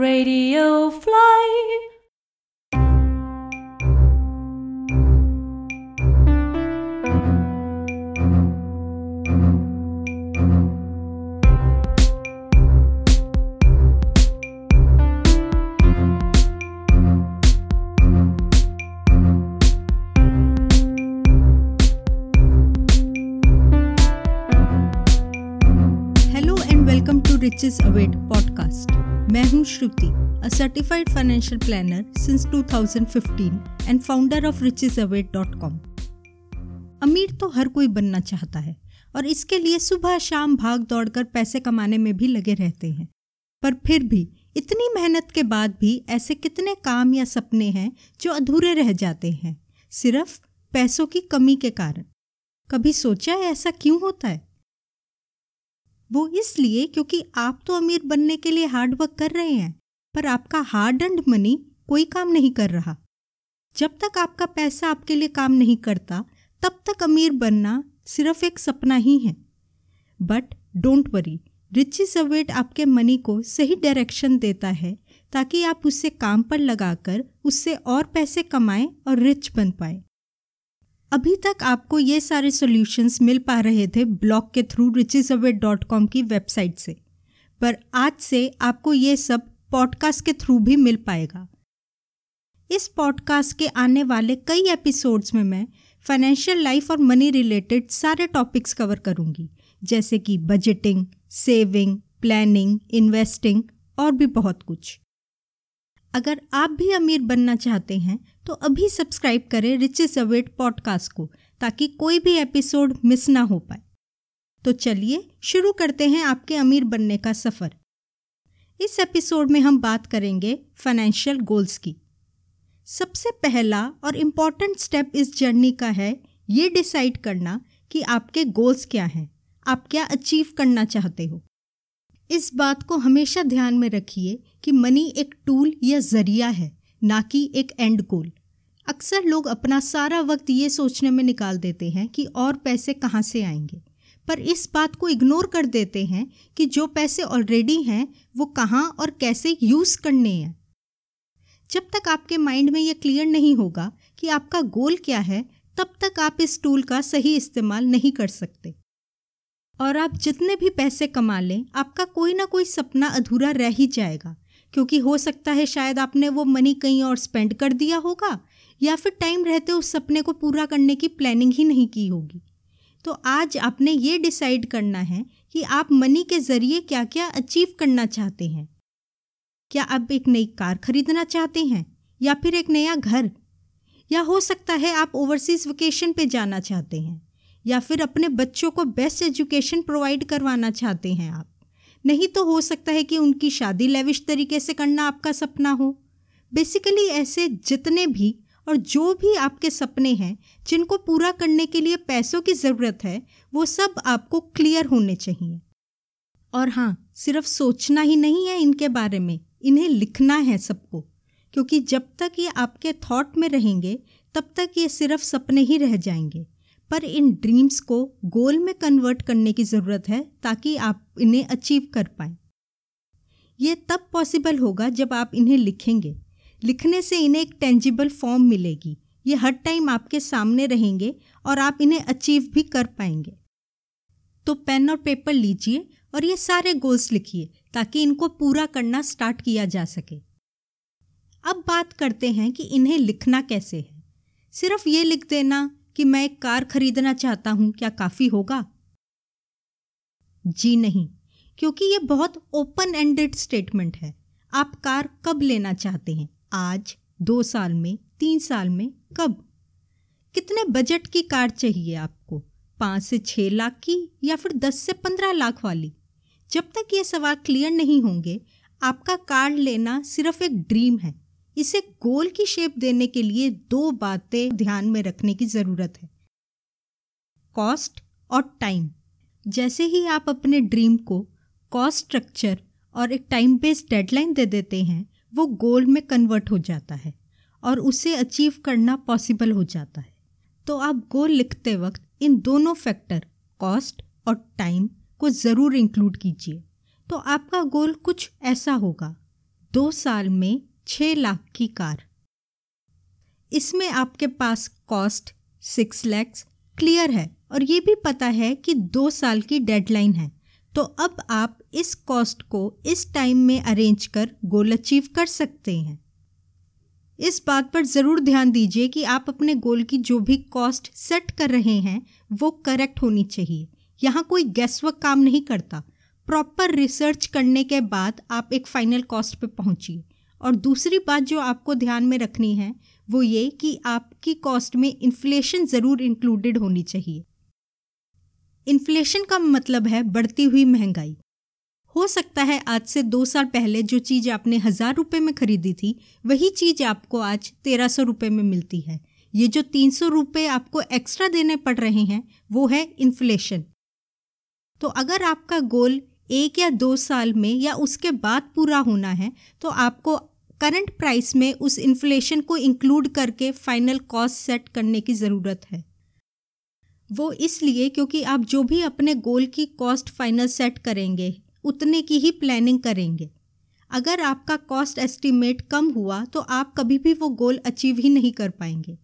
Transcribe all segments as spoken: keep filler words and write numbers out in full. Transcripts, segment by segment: Radio Fly. Welcome to Riches Await podcast. मैं हूँ श्रुति, a certified financial planner since twenty fifteen and founder of riches await dot com. अमीर तो हर कोई बनना चाहता है और इसके लिए सुबह शाम भाग दौड़ कर पैसे कमाने में भी लगे रहते हैं, पर फिर भी इतनी मेहनत के बाद भी ऐसे कितने काम या सपने हैं जो अधूरे रह जाते हैं सिर्फ पैसों की कमी के कारण। कभी सोचा है ऐसा क्यों होता है? वो इसलिए क्योंकि आप तो अमीर बनने के लिए हार्ड वर्क कर रहे हैं, पर आपका हार्ड एंड मनी कोई काम नहीं कर रहा। जब तक आपका पैसा आपके लिए काम नहीं करता, तब तक अमीर बनना सिर्फ एक सपना ही है। But don't worry, riches await आपके मनी को सही डायरेक्शन देता है ताकि आप उससे काम पर लगाकर उससे और पैसे कमाएं और रिच बन पाएं। अभी तक आपको ये सारे सॉल्यूशंस मिल पा रहे थे ब्लॉग के through riches await dot com की वेबसाइट से, पर आज से आपको ये सब पॉडकास्ट के थ्रू भी मिल पाएगा। इस पॉडकास्ट के आने वाले कई एपिसोड्स में मैं फाइनेंशियल लाइफ और मनी रिलेटेड सारे टॉपिक्स कवर करूँगी, जैसे कि बजटिंग, सेविंग, प्लानिंग, इन्वेस्टिंग और भी बहुत कुछ। अगर आप भी अमीर बनना चाहते हैं तो अभी सब्सक्राइब करें रिचेस अवेट पॉडकास्ट को, ताकि कोई भी एपिसोड मिस ना हो पाए। तो चलिए शुरू करते हैं आपके अमीर बनने का सफ़र। इस एपिसोड में हम बात करेंगे फाइनेंशियल गोल्स की। सबसे पहला और इम्पॉर्टेंट स्टेप इस जर्नी का है ये डिसाइड करना कि आपके गोल्स क्या हैं, आप क्या अचीव करना चाहते हो। इस बात को हमेशा ध्यान में रखिए कि मनी एक टूल या जरिया है, ना कि एक एंड गोल। अक्सर लोग अपना सारा वक्त ये सोचने में निकाल देते हैं कि और पैसे कहाँ से आएंगे, पर इस बात को इग्नोर कर देते हैं कि जो पैसे ऑलरेडी हैं वो कहाँ और कैसे यूज़ करने हैं। जब तक आपके माइंड में ये क्लियर नहीं होगा कि आपका गोल क्या है, तब तक आप इस टूल का सही इस्तेमाल नहीं कर सकते। और आप जितने भी पैसे कमा लें, आपका कोई ना कोई सपना अधूरा रह ही जाएगा, क्योंकि हो सकता है शायद आपने वो मनी कहीं और स्पेंड कर दिया होगा या फिर टाइम रहते उस सपने को पूरा करने की प्लानिंग ही नहीं की होगी। तो आज आपने ये डिसाइड करना है कि आप मनी के ज़रिए क्या क्या अचीव करना चाहते हैं। क्या आप एक नई कार खरीदना चाहते हैं या फिर एक नया घर, या हो सकता है आप ओवरसीज़ वेकेशन पे जाना चाहते हैं, या फिर अपने बच्चों को बेस्ट एजुकेशन प्रोवाइड करवाना चाहते हैं आप। नहीं तो हो सकता है कि उनकी शादी लेविश तरीके से करना आपका सपना हो। बेसिकली ऐसे जितने भी और जो भी आपके सपने हैं जिनको पूरा करने के लिए पैसों की ज़रूरत है, वो सब आपको क्लियर होने चाहिए। और हाँ, सिर्फ सोचना ही नहीं है इनके बारे में, इन्हें लिखना है सबको, क्योंकि जब तक ये आपके थॉट में रहेंगे तब तक ये सिर्फ सपने ही रह जाएंगे। पर इन ड्रीम्स को गोल में कन्वर्ट करने की ज़रूरत है ताकि आप इन्हें अचीव कर पाएँ। ये तब पॉसिबल होगा जब आप इन्हें लिखेंगे। लिखने से इन्हें एक टेंजिबल फॉर्म मिलेगी, ये हर टाइम आपके सामने रहेंगे और आप इन्हें अचीव भी कर पाएंगे। तो पेन और पेपर लीजिए और ये सारे गोल्स लिखिए ताकि इनको पूरा करना स्टार्ट किया जा सके। अब बात करते हैं कि इन्हें लिखना कैसे है। सिर्फ ये लिख देना कि मैं एक कार खरीदना चाहता हूँ क्या काफ़ी होगा? जी नहीं, क्योंकि ये बहुत ओपन एंडेड स्टेटमेंट है। आप कार कब लेना चाहते हैं? आज, दो साल में, तीन साल में, कब? कितने बजट की कार चाहिए आपको? पाँच से छः लाख की या फिर दस से पंद्रह लाख वाली? जब तक ये सवाल क्लियर नहीं होंगे, आपका कार लेना सिर्फ एक ड्रीम है। इसे गोल की शेप देने के लिए दो बातें ध्यान में रखने की ज़रूरत है, कॉस्ट और टाइम। जैसे ही आप अपने ड्रीम को कॉस्ट स्ट्रक्चर और एक टाइम बेस्ड डेडलाइन दे देते हैं, वो गोल में कन्वर्ट हो जाता है और उसे अचीव करना पॉसिबल हो जाता है। तो आप गोल लिखते वक्त इन दोनों फैक्टर, कॉस्ट और टाइम, को ज़रूर इंक्लूड कीजिए। तो आपका गोल कुछ ऐसा होगा, दो साल में छः लाख की कार। इसमें आपके पास कॉस्ट सिक्स लैक्स क्लियर है और ये भी पता है कि दो साल की डेडलाइन है, तो अब आप इस कॉस्ट को इस टाइम में अरेंज कर गोल अचीव कर सकते हैं। इस बात पर ज़रूर ध्यान दीजिए कि आप अपने गोल की जो भी कॉस्ट सेट कर रहे हैं वो करेक्ट होनी चाहिए। यहाँ कोई गैसवर्क काम नहीं करता। प्रॉपर रिसर्च करने के बाद आप एक फ़ाइनल कॉस्ट पे पहुँचिए। और दूसरी बात जो आपको ध्यान में रखनी है वो ये कि आपकी कॉस्ट में इन्फ्लेशन ज़रूर इंक्लूडेड होनी चाहिए। इन्फ्लेशन का मतलब है बढ़ती हुई महंगाई। हो सकता है आज से दो साल पहले जो चीज़ आपने हज़ार रुपये में खरीदी थी वही चीज़ आपको आज तेरह सौ रुपये में मिलती है। ये जो तीन सौ रुपये आपको एक्स्ट्रा देने पड़ रहे हैं वो है इन्फ्लेशन। तो अगर आपका गोल एक या दो साल में या उसके बाद पूरा होना है तो आपको करंट प्राइस में उस इन्फ्लेशन को इंक्लूड करके फाइनल कॉस्ट सेट करने की ज़रूरत है। वो इसलिए क्योंकि आप जो भी अपने गोल की कॉस्ट फाइनल सेट करेंगे उतने की ही प्लानिंग करेंगे। अगर आपका कॉस्ट एस्टीमेट कम हुआ तो आप कभी भी वो गोल अचीव ही नहीं कर पाएंगे।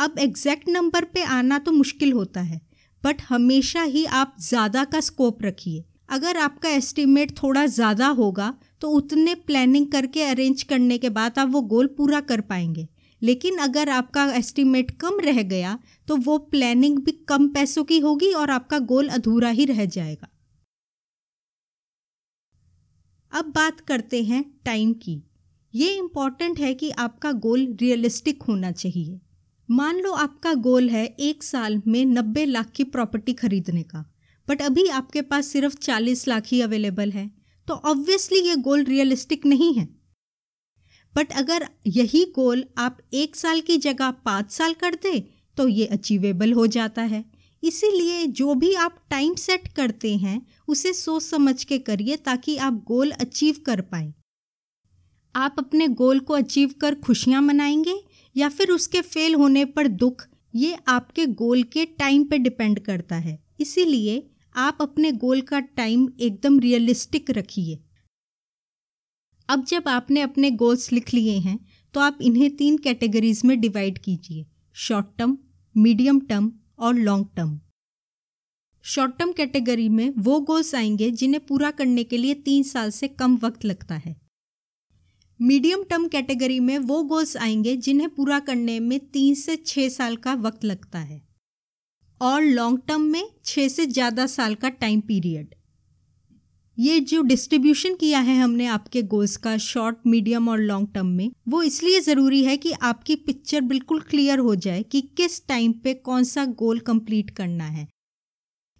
अब एग्जैक्ट नंबर पे आना तो मुश्किल होता है, बट हमेशा ही आप ज़्यादा का स्कोप रखिए। अगर आपका एस्टीमेट थोड़ा ज़्यादा होगा तो उतने प्लानिंग करके अरेंज करने के बाद आप वो गोल पूरा कर पाएंगे, लेकिन अगर आपका एस्टीमेट कम रह गया तो वो प्लानिंग भी कम पैसों की होगी और आपका गोल अधूरा ही रह जाएगा। अब बात करते हैं टाइम की। ये इम्पॉर्टेंट है कि आपका गोल रियलिस्टिक होना चाहिए। मान लो आपका गोल है एक साल में नब्बे लाख की प्रॉपर्टी खरीदने का, बट अभी आपके पास सिर्फ चालीस लाख ही अवेलेबल है, तो ऑब्वियसली ये गोल रियलिस्टिक नहीं है। बट अगर यही गोल आप एक साल की जगह पाँच साल कर दें तो ये अचीवेबल हो जाता है। इसीलिए जो भी आप टाइम सेट करते हैं उसे सोच समझ के करिए ताकि आप गोल अचीव कर पाएँ। आप अपने गोल को अचीव कर खुशियाँ मनाएंगे या फिर उसके फेल होने पर दुख, ये आपके गोल के टाइम पे डिपेंड करता है। इसीलिए आप अपने गोल का टाइम एकदम रियलिस्टिक रखिए। अब जब आपने अपने गोल्स लिख लिए हैं तो आप इन्हें तीन कैटेगरीज में डिवाइड कीजिए, शॉर्ट टर्म, मीडियम टर्म और long term. Short term category में वो गोल्स आएंगे जिन्हें पूरा करने के लिए तीन साल से कम वक्त लगता है। मीडियम टर्म कैटेगरी में वो गोल्स आएंगे जिन्हें पूरा करने में तीन से छः साल का वक्त लगता है और लॉन्ग टर्म में छः से ज़्यादा साल का टाइम पीरियड। ये जो डिस्ट्रीब्यूशन किया है हमने आपके गोल्स का शॉर्ट, मीडियम और लॉन्ग टर्म में, वो इसलिए ज़रूरी है कि आपकी पिक्चर बिल्कुल क्लियर हो जाए कि किस टाइम पे कौन सा गोल कंप्लीट करना है।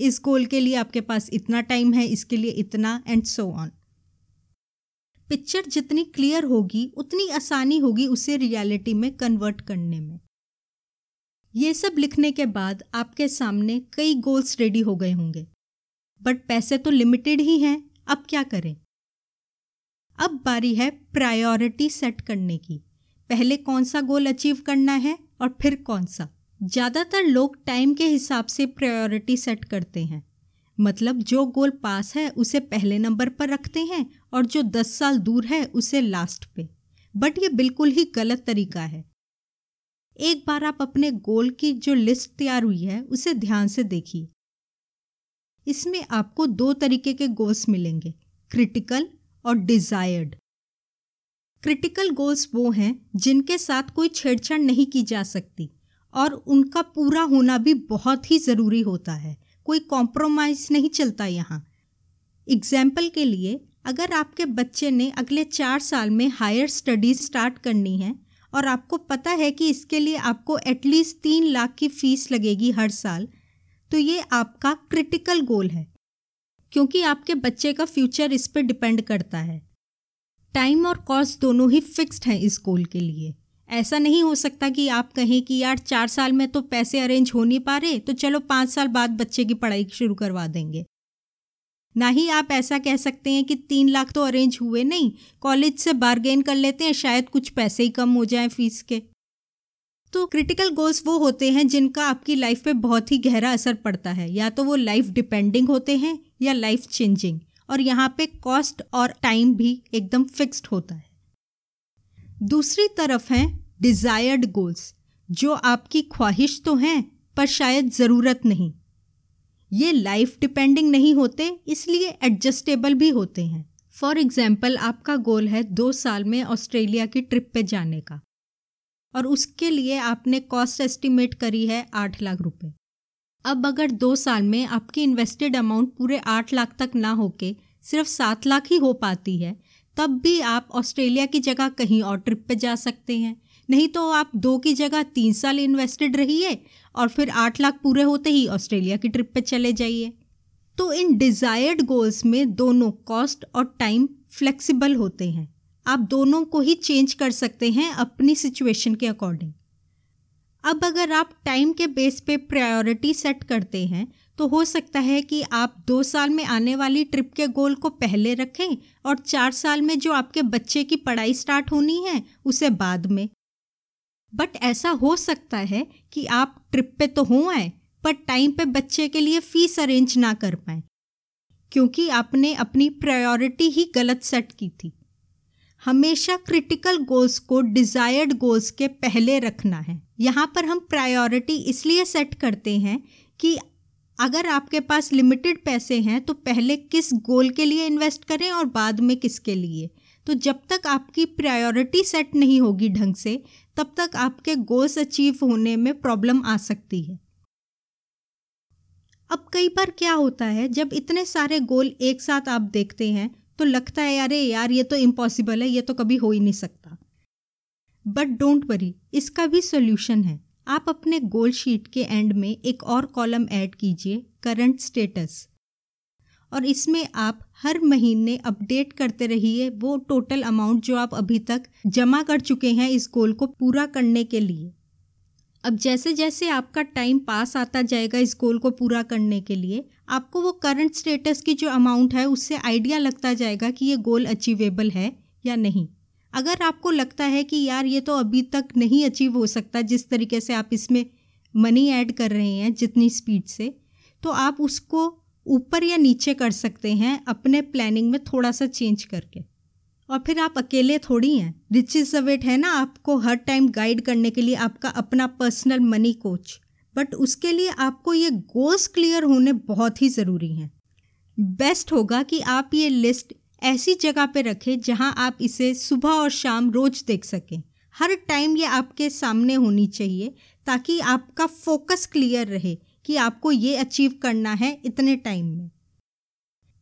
इस गोल के लिए आपके पास इतना टाइम है, इसके लिए इतना, एंड सो ऑन। पिक्चर जितनी क्लियर होगी उतनी आसानी होगी उसे रियलिटी में कन्वर्ट करने में। ये सब लिखने के बाद आपके सामने कई गोल्स रेडी हो गए होंगे, बट पैसे तो लिमिटेड ही हैं। अब क्या करें? अब बारी है प्रायोरिटी सेट करने की। पहले कौन सा गोल अचीव करना है और फिर कौन सा। ज़्यादातर लोग टाइम के हिसाब से प्रायोरिटी सेट करते हैं, मतलब जो गोल पास है उसे पहले नंबर पर रखते हैं और जो दस साल दूर है उसे लास्ट पे। बट ये बिल्कुल ही गलत तरीका है। एक बार आप अपने गोल की जो लिस्ट तैयार हुई है उसे ध्यान से देखिए। इसमें आपको दो तरीके के गोल्स मिलेंगे, क्रिटिकल और डिज़ायर्ड। क्रिटिकल गोल्स वो हैं जिनके साथ कोई छेड़छाड़ नहीं की जा सकती और उनका पूरा होना भी बहुत ही ज़रूरी होता है, कोई कॉम्प्रोमाइज़ नहीं चलता यहाँ। एग्जाम्पल के लिए, अगर आपके बच्चे ने अगले चार साल में हायर स्टडीज़ स्टार्ट करनी है और आपको पता है कि इसके लिए आपको एटलीस्ट तीन लाख की फ़ीस लगेगी हर साल, तो ये आपका क्रिटिकल गोल है, क्योंकि आपके बच्चे का फ्यूचर इस पर डिपेंड करता है। टाइम और कॉस्ट दोनों ही फिक्स्ड हैं इस गोल के लिए। ऐसा नहीं हो सकता कि आप कहें कि यार चार साल में तो पैसे अरेंज हो नहीं पा रहे, तो चलो पाँच साल बाद बच्चे की पढ़ाई शुरू करवा देंगे। ना ही आप ऐसा कह सकते हैं कि तीन लाख तो अरेंज हुए नहीं, कॉलेज से बारगेन कर लेते हैं, शायद कुछ पैसे ही कम हो जाएं फीस के। तो क्रिटिकल गोल्स वो होते हैं जिनका आपकी लाइफ पे बहुत ही गहरा असर पड़ता है, या तो वो लाइफ डिपेंडिंग होते हैं या लाइफ चेंजिंग, और यहाँ पे कॉस्ट और टाइम भी एकदम फिक्स्ड होता है। दूसरी तरफ हैं डिज़ायर्ड गोल्स, जो आपकी ख्वाहिश तो हैं पर शायद ज़रूरत नहीं। ये लाइफ डिपेंडिंग नहीं होते, इसलिए एडजस्टेबल भी होते हैं। फॉर एग्ज़ाम्पल, आपका गोल है दो साल में ऑस्ट्रेलिया की ट्रिप पे जाने का और उसके लिए आपने कॉस्ट एस्टिमेट करी है आठ लाख रुपए। अब अगर दो साल में आपकी इन्वेस्टेड अमाउंट पूरे आठ लाख तक ना होके सिर्फ सात लाख ही हो पाती है, तब भी आप ऑस्ट्रेलिया की जगह कहीं और ट्रिप पे जा सकते हैं। नहीं तो आप दो की जगह तीन साल इन्वेस्टेड रहिए और फिर आठ लाख पूरे होते ही ऑस्ट्रेलिया की ट्रिप पे चले जाइए। तो इन डिज़ायर्ड गोल्स में दोनों कॉस्ट और टाइम फ्लेक्सिबल होते हैं। आप दोनों को ही चेंज कर सकते हैं अपनी सिचुएशन के अकॉर्डिंग। अब अगर आप टाइम के बेस पे प्रायोरिटी सेट करते हैं तो हो सकता है कि आप दो साल में आने वाली ट्रिप के गोल को पहले रखें और चार साल में जो आपके बच्चे की पढ़ाई स्टार्ट होनी है उसे बाद में। बट ऐसा हो सकता है कि आप ट्रिप पे तो हो आए पर टाइम पे बच्चे के लिए फ़ीस अरेंज ना कर पाएँ, क्योंकि आपने अपनी प्रायोरिटी ही गलत सेट की थी। हमेशा क्रिटिकल गोल्स को डिज़ायर्ड गोल्स के पहले रखना है। यहाँ पर हम प्रायोरिटी इसलिए सेट करते हैं कि अगर आपके पास लिमिटेड पैसे हैं तो पहले किस गोल के लिए इन्वेस्ट करें और बाद में किसके लिए। तो जब तक आपकी प्रायोरिटी सेट नहीं होगी ढंग से, तब तक आपके गोल्स अचीव होने में प्रॉब्लम आ सकती है। अब कई बार क्या होता है, जब इतने सारे गोल एक साथ आप देखते हैं तो लगता है यारे यार ये तो इम्पॉसिबल है, ये तो कभी हो ही नहीं सकता। बट डोंट वरी, इसका भी सॉल्यूशन है। आप अपने गोल शीट के एंड में एक और कॉलम ऐड कीजिए, करंट स्टेटस, और इसमें आप हर महीने अपडेट करते रहिए वो टोटल अमाउंट जो आप अभी तक जमा कर चुके हैं इस गोल को पूरा करने के लिए। अब जैसे जैसे आपका टाइम पास आता जाएगा इस गोल को पूरा करने के लिए, आपको वो करंट स्टेटस की जो अमाउंट है उससे आइडिया लगता जाएगा कि ये गोल अचीवेबल है या नहीं। अगर आपको लगता है कि यार ये तो अभी तक नहीं अचीव हो सकता जिस तरीके से आप इसमें मनी ऐड कर रहे हैं जितनी स्पीड से, तो आप उसको ऊपर या नीचे कर सकते हैं अपने प्लानिंग में थोड़ा सा चेंज करके। और फिर आप अकेले थोड़ी हैं, रिचेस अवेट है ना आपको हर टाइम गाइड करने के लिए आपका अपना पर्सनल मनी कोच। बट उसके लिए आपको ये गोल्स क्लियर होने बहुत ही ज़रूरी हैं। बेस्ट होगा कि आप ये लिस्ट ऐसी जगह पे रखें जहाँ आप इसे सुबह और शाम रोज़ देख सकें। हर टाइम ये आपके सामने होनी चाहिए ताकि आपका फोकस क्लियर रहे कि आपको ये अचीव करना है इतने टाइम में।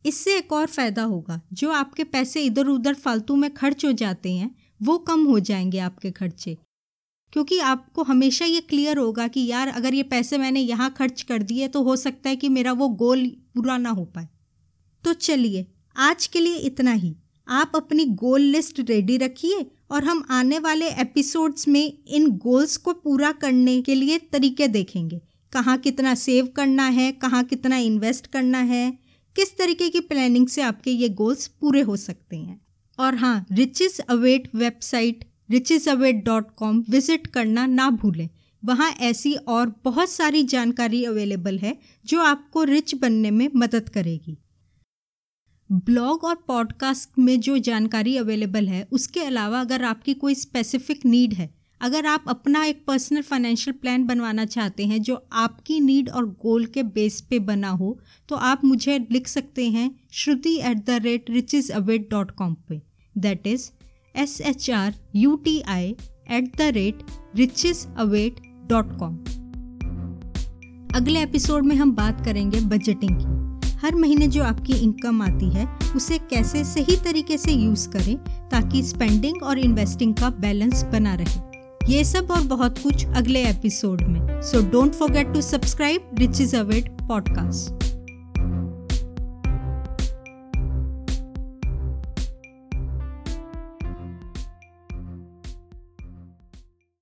इससे एक और फ़ायदा होगा, जो आपके पैसे इधर उधर फालतू में खर्च हो जाते हैं वो कम हो जाएंगे आपके खर्चे, क्योंकि आपको हमेशा ये क्लियर होगा कि यार अगर ये पैसे मैंने यहाँ खर्च कर दिए तो हो सकता है कि मेरा वो गोल पूरा ना हो पाए। तो चलिए आज के लिए इतना ही। आप अपनी गोल लिस्ट रेडी रखिए और हम आने वाले एपिसोड्स में इन गोल्स को पूरा करने के लिए तरीके देखेंगे। कहाँ कितना सेव करना है, कहाँ कितना इन्वेस्ट करना है, किस तरीके की प्लानिंग से आपके ये गोल्स पूरे हो सकते हैं। और हाँ, riches await website riches await dot com visit करना ना भूलें। वहाँ ऐसी और बहुत सारी जानकारी अवेलेबल है जो आपको रिच बनने में मदद करेगी। ब्लॉग और पॉडकास्ट में जो जानकारी अवेलेबल है उसके अलावा अगर आपकी कोई स्पेसिफिक नीड है, अगर आप अपना एक पर्सनल फाइनेंशियल प्लान बनवाना चाहते हैं जो आपकी नीड और गोल के बेस पे बना हो, तो आप मुझे लिख सकते हैं Shruti at the rate riches await dot com पे। That is S H R U T I at the rate riches await dot com. अगले एपिसोड में हम बात करेंगे बजटिंग की। हर महीने जो आपकी इनकम आती है उसे कैसे सही तरीके से यूज़ करें ताकि स्पेंडिंग और इन्वेस्टिंग का बैलेंस बना रहे। ये सब और बहुत कुछ अगले एपिसोड में। So don't forget to subscribe riches await podcast.